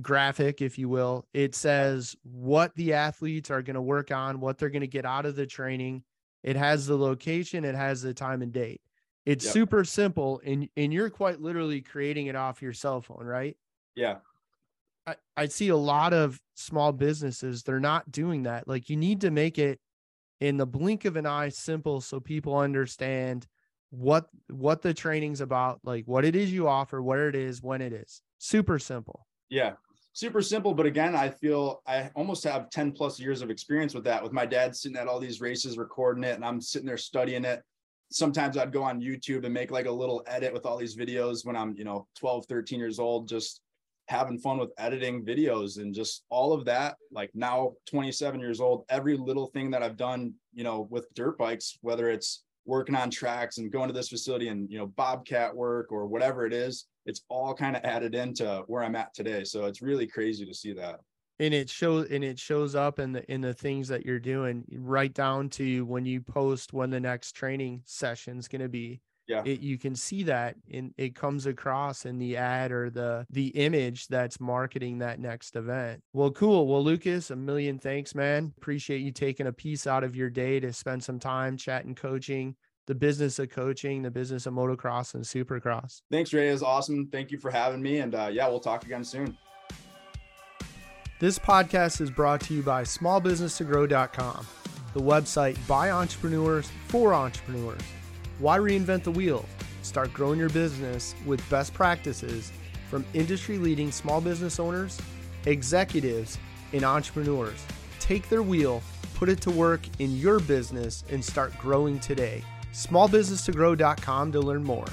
graphic, if you will. It says what the athletes are going to work on, what they're going to get out of the training. It has the location, it has the time and date. It's yep. super simple. And, and you're quite literally creating it off your cell phone, right? Yeah. I, I see a lot of small businesses, they're not doing that. Like, you need to make it in the blink of an eye simple so people understand what, what the training's about, like what it is you offer, where it is, when it is. Super simple. Yeah. Super simple. But again, I feel I almost have ten plus years of experience with that, with my dad sitting at all these races, recording it, and I'm sitting there studying it. Sometimes I'd go on YouTube and make like a little edit with all these videos when I'm, you know, twelve, thirteen years old, just having fun with editing videos and just all of that. Like, now twenty-seven years old, every little thing that I've done, you know, with dirt bikes, whether it's working on tracks and going to this facility and, you know, bobcat work or whatever it is, it's all kind of added into where I'm at today. So it's really crazy to see that. And it shows, and it shows up in the, in the things that you're doing, right down to when you post when the next training session is going to be. Yeah. It, you can see that, and it comes across in the ad or the, the image that's marketing that next event. Well, cool. Well, Lukas, a million thanks, man. Appreciate you taking a piece out of your day to spend some time chatting, coaching, the business of coaching, the business of motocross and supercross. Thanks, Ray. It was awesome. Thank you for having me. And uh, yeah, we'll talk again soon. This podcast is brought to you by small business to grow dot com, the website by entrepreneurs for entrepreneurs. Why reinvent the wheel? Start growing your business with best practices from industry-leading small business owners, executives, and entrepreneurs. Take their wheel, put it to work in your business, and start growing today. small business to grow dot com to learn more.